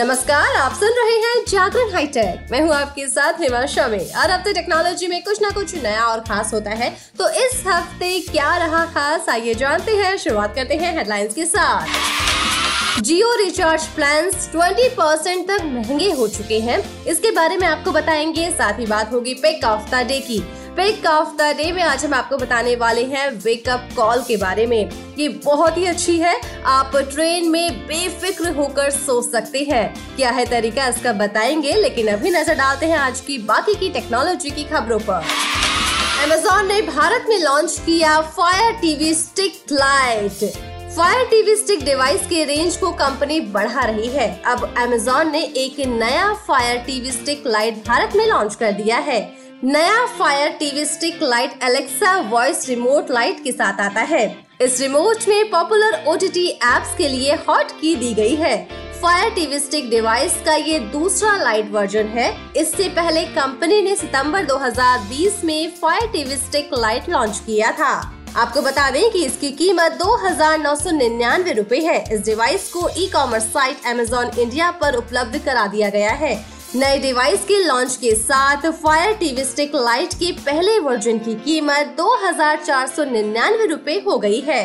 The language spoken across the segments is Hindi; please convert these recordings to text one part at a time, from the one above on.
नमस्कार, आप सुन रहे हैं जागरण हाईटेक। मैं हूं आपके साथ हिमांशा में। और अब तो टेक्नोलॉजी में कुछ ना कुछ नया और खास होता है, तो इस हफ्ते क्या रहा खास, आइए जानते हैं। शुरुआत करते हैं हेडलाइंस के साथ। जियो रिचार्ज प्लान्स 20% तक महंगे हो चुके हैं, इसके बारे में आपको बताएंगे। साथ ही बात होगी पिक ऑफ द डे की। पिक ऑफ द डे में आज हम आपको बताने वाले हैं वेकअप कॉल के बारे में। ये बहुत ही अच्छी है, आप ट्रेन में बेफिक्र होकर सो सकते हैं। क्या है तरीका इसका बताएंगे, लेकिन अभी नजर डालते हैं आज की बाकी की टेक्नोलॉजी की खबरों पर। Amazon ने भारत में लॉन्च किया fire TV stick lite. Fire TV stick device के रेंज को कंपनी बढ़ा रही है। अब Amazon ने एक नया fire TV stick lite Bharat में लॉन्च कर दिया है। नया fire TV stick lite Alexa voice remote lite के साथ आता है। इस रिमोट में पॉपुलर OTT एप्स के लिए हॉट की दी गई है। फायर टीवी स्टिक डिवाइस का ये दूसरा लाइट वर्जन है। इससे पहले कंपनी ने सितंबर 2020 में fire TV stick lite launch किया था। आपको बता दें कि इसकी कीमत 2,999 रुपए है। इस डिवाइस को e commerce site Amazon India पर उपलब्ध करा दिया गया है। नए डिवाइस के लॉन्च के साथ फायर टीवी स्टिक लाइट के पहले वर्जन की कीमत 2,499 रुपए हो गई है।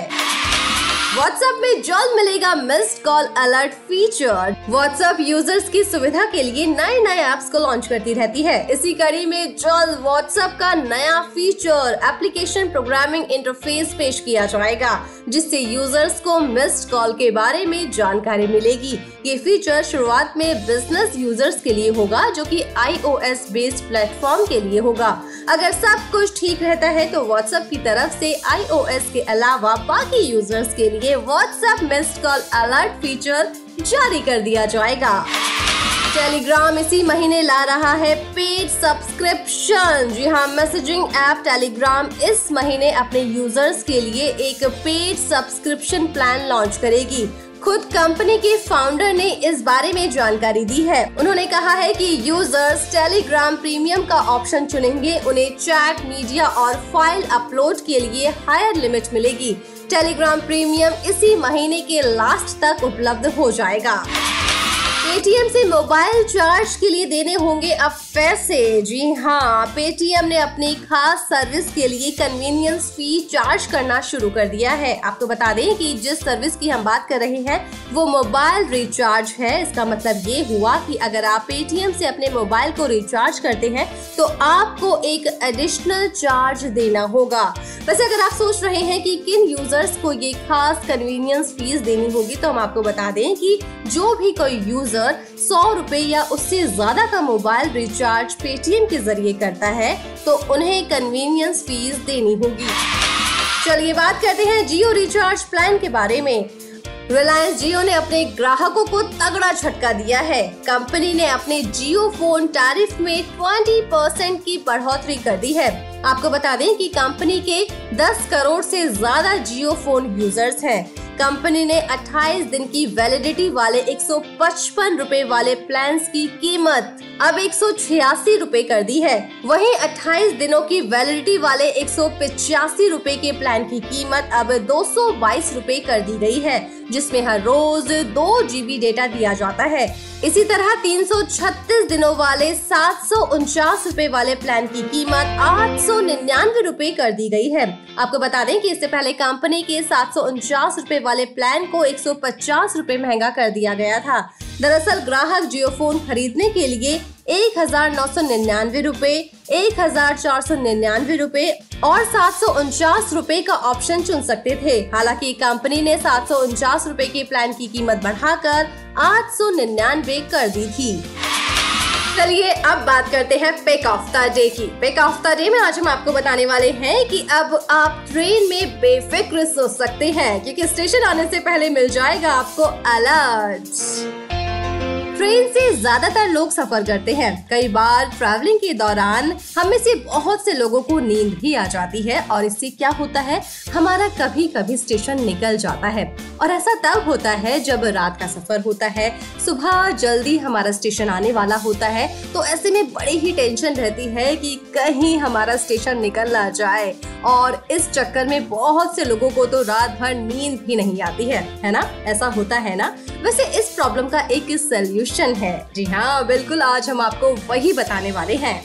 WhatsApp में जल्द मिलेगा missed call alert feature. WhatsApp users की सुविधा के लिए नए नए ऐप्स को लॉन्च करती रहती है। इसी कड़ी में जल्द WhatsApp का नया फीचर एप्लीकेशन प्रोग्रामिंग इंटरफेस पेश किया जाएगा, जिससे यूजर्स को मिस्ड कॉल के बारे में जानकारी मिलेगी। ये फीचर शुरुआत में बिजनेस यूजर्स के लिए होगा, जो कि iOS बेस्ड प्लेटफॉर्म के लिए होगा। अगर सब कुछ ठीक रहता है तो WhatsApp की तरफ से iOS के अलावा बाकी यूजर्स के लिए ये WhatsApp missed call alert feature जारी कर दिया जाएगा। टेलीग्राम इसी महीने ला रहा है पेड सब्सक्रिप्शन। जी हाँ, मैसेजिंग ऐप टेलीग्राम इस महीने अपने यूजर्स के लिए एक पेड सब्सक्रिप्शन प्लान लॉन्च करेगी। खुद कंपनी के फाउंडर ने इस बारे में जानकारी दी है। उन्होंने कहा है कि यूजर्स टेलीग्राम प्रीमियम का ऑप्शन चुनेंगे, उन्हें चैट, मीडिया और फाइल अपलोड के लिए हायर लिमिट मिलेगी। टेलीग्राम प्रीमियम इसी महीने के लास्ट तक उपलब्ध हो जाएगा। पेटीएम से मोबाइल चार्ज के लिए देने होंगे अब पैसे। जी हाँ, पेटीएम ने अपनी खास सर्विस के लिए कन्वीनियंस फी चार्ज करना शुरू कर दिया है। आपको बता दें कि जिस सर्विस की हम बात कर रहे हैं वो मोबाइल रिचार्ज है। इसका मतलब ये हुआ कि अगर आप पेटीएम से अपने मोबाइल को रिचार्ज करते हैं तो आपको एक एडिशनल चार्ज देना होगा। वैसे अगर आप सोच रहे हैं कि किन यूजर्स को ये खास कन्वीनियंस फीस देनी होगी, तो हम आपको बता दें कि जो भी कोई यूजर 100 रुपए या उससे ज्यादा का मोबाइल रिचार्ज पेटीएम के जरिए करता है तो उन्हें कन्वीनियंस फीस देनी होगी। चलिए बात करते हैं जियो रिचार्ज प्लान के बारे में। रिलायंस जियो ने अपने ग्राहकों को तगड़ा झटका दिया है। कंपनी ने अपने जियो फोन टैरिफ में 20% की बढ़ोतरी कर दी है। आपको बता दें कि कंपनी के 10 करोड़ से ज्यादा जियो फोन यूजर्स हैं। कंपनी ने 28 दिन की वैलिडिटी वाले 155 रुपए वाले प्लान की कीमत अब 186 रुपए कर दी है। वहीं 28 दिनों की वैलिडिटी वाले 185 रुपए के प्लान की कीमत अब 222 रुपए कर दी गई है, जिसमें हर रोज 2 GB डेटा दिया जाता है। इसी तरह 336 दिनों वाले 749 रुपए वाले प्लान की कीमत 899 रुपए कर दी गई है। आपको बता दें कि इससे पहले कंपनी के 749 रुपए वाले प्लान को 150 रुपए महंगा कर दिया गया था। दरअसल ग्राहक जियो फोन खरीदने के लिए 1,999 रुपए, 1,499 रुपए और 749 रुपए का ऑप्शन चुन सकते थे। हालांकि कंपनी ने 749 रुपए के प्लान की कीमत बढ़ाकर 899 कर दी थी। चलिए अब बात करते हैं पिक ऑफ द डे की। पिक ऑफ द डे में आज हम आपको बताने वाले हैं कि अब आप ट्रेन में बेफिक्र सो सकते हैं, क्योंकि स्टेशन आने से पहले मिल जाएगा आपको अलर्ट। ट्रेन से ज्यादातर लोग सफर करते हैं। कई बार ट्रैवलिंग के दौरान हमें से बहुत से लोगों को नींद भी आ जाती है और इससे क्या होता है, हमारा कभी कभी स्टेशन निकल जाता है। और ऐसा तब होता है जब रात का सफर होता है, सुबह जल्दी हमारा स्टेशन आने वाला होता है, तो ऐसे में बड़ी ही टेंशन रहती है कि कहीं हमारा स्टेशन निकल ना जाए। और इस चक्कर में बहुत से लोगों को तो रात भर नींद भी नहीं आती है ना? ऐसा होता है ना? वैसे इस प्रॉब्लम का एक सलूशन है। जी हाँ, बिल्कुल, आज हम आपको वही बताने वाले हैं।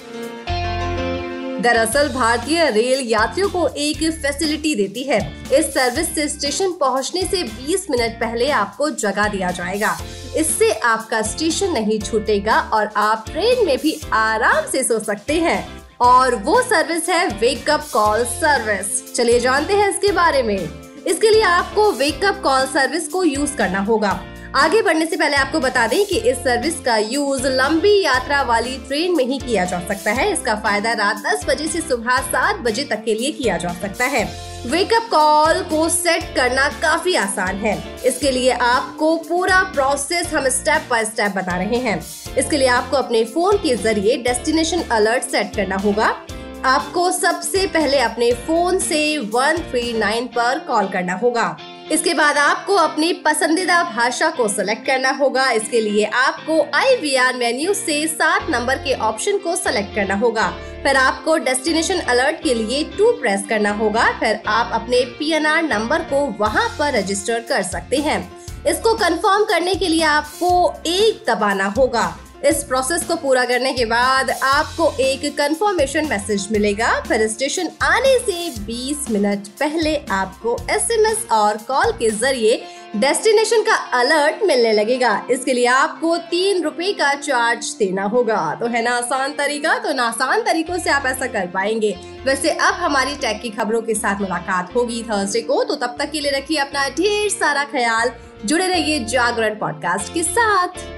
दरअसल भारतीय रेल यात्रियों को एक फैसिलिटी देती है। इस सर्विस से स्टेशन पहुंचने से 20 मिनट पहले आपको जगा दिया जाएगा। इससे आपका स्टेशन नहीं छूटेगा और आप ट्रेन में भी आराम से सो सकते हैं। और वो सर्विस है वेकअप कॉल सर्विस। चलिए जानते हैं इसके बारे में। इसके लिए आपको वेकअप कॉल सर्विस को यूज करना होगा। आगे बढ़ने से पहले आपको बता दें कि इस सर्विस का यूज लंबी यात्रा वाली ट्रेन में ही किया जा सकता है। इसका फायदा रात 10 बजे से सुबह 7 बजे तक के लिए किया जा सकता है। वेकअप कॉल को सेट करना काफी आसान है। इसके लिए आपको पूरा प्रोसेस हम स्टेप बाय स्टेप बता रहे हैं। इसके लिए आपको अपने फोन के जरिए डेस्टिनेशन अलर्ट सेट करना होगा। आपको सबसे पहले अपने फोन से 139 पर कॉल करना होगा। इसके बाद आपको अपनी पसंदीदा भाषा को सिलेक्ट करना होगा। इसके लिए आपको IVR मेन्यू से 7 नंबर के ऑप्शन को सिलेक्ट करना होगा। फिर आपको डेस्टिनेशन अलर्ट के लिए 2 प्रेस करना होगा। फिर आप अपने PNR नंबर को वहां पर रजिस्टर कर सकते हैं। इसको कंफर्म करने के लिए आपको 1 दबाना होगा। इस प्रोसेस को पूरा करने के बाद आपको एक कंफर्मेशन मैसेज मिलेगा। फिर स्टेशन आने से 20 मिनट पहले आपको SMS और कॉल के जरिए डेस्टिनेशन का अलर्ट मिलने लगेगा। इसके लिए आपको 3 रुपए का चार्ज देना होगा। तो है ना आसान तरीका? तो ना आसान तरीकों से आप ऐसा कर पाएंगे। वैसे अब हमारी टेक की खबरों के साथ मुलाकात होगी थर्सडे को, तो तब तक के लिए रखिए अपना ढेर सारा ख्याल। जुड़े रहिए जागरण पॉडकास्ट के साथ।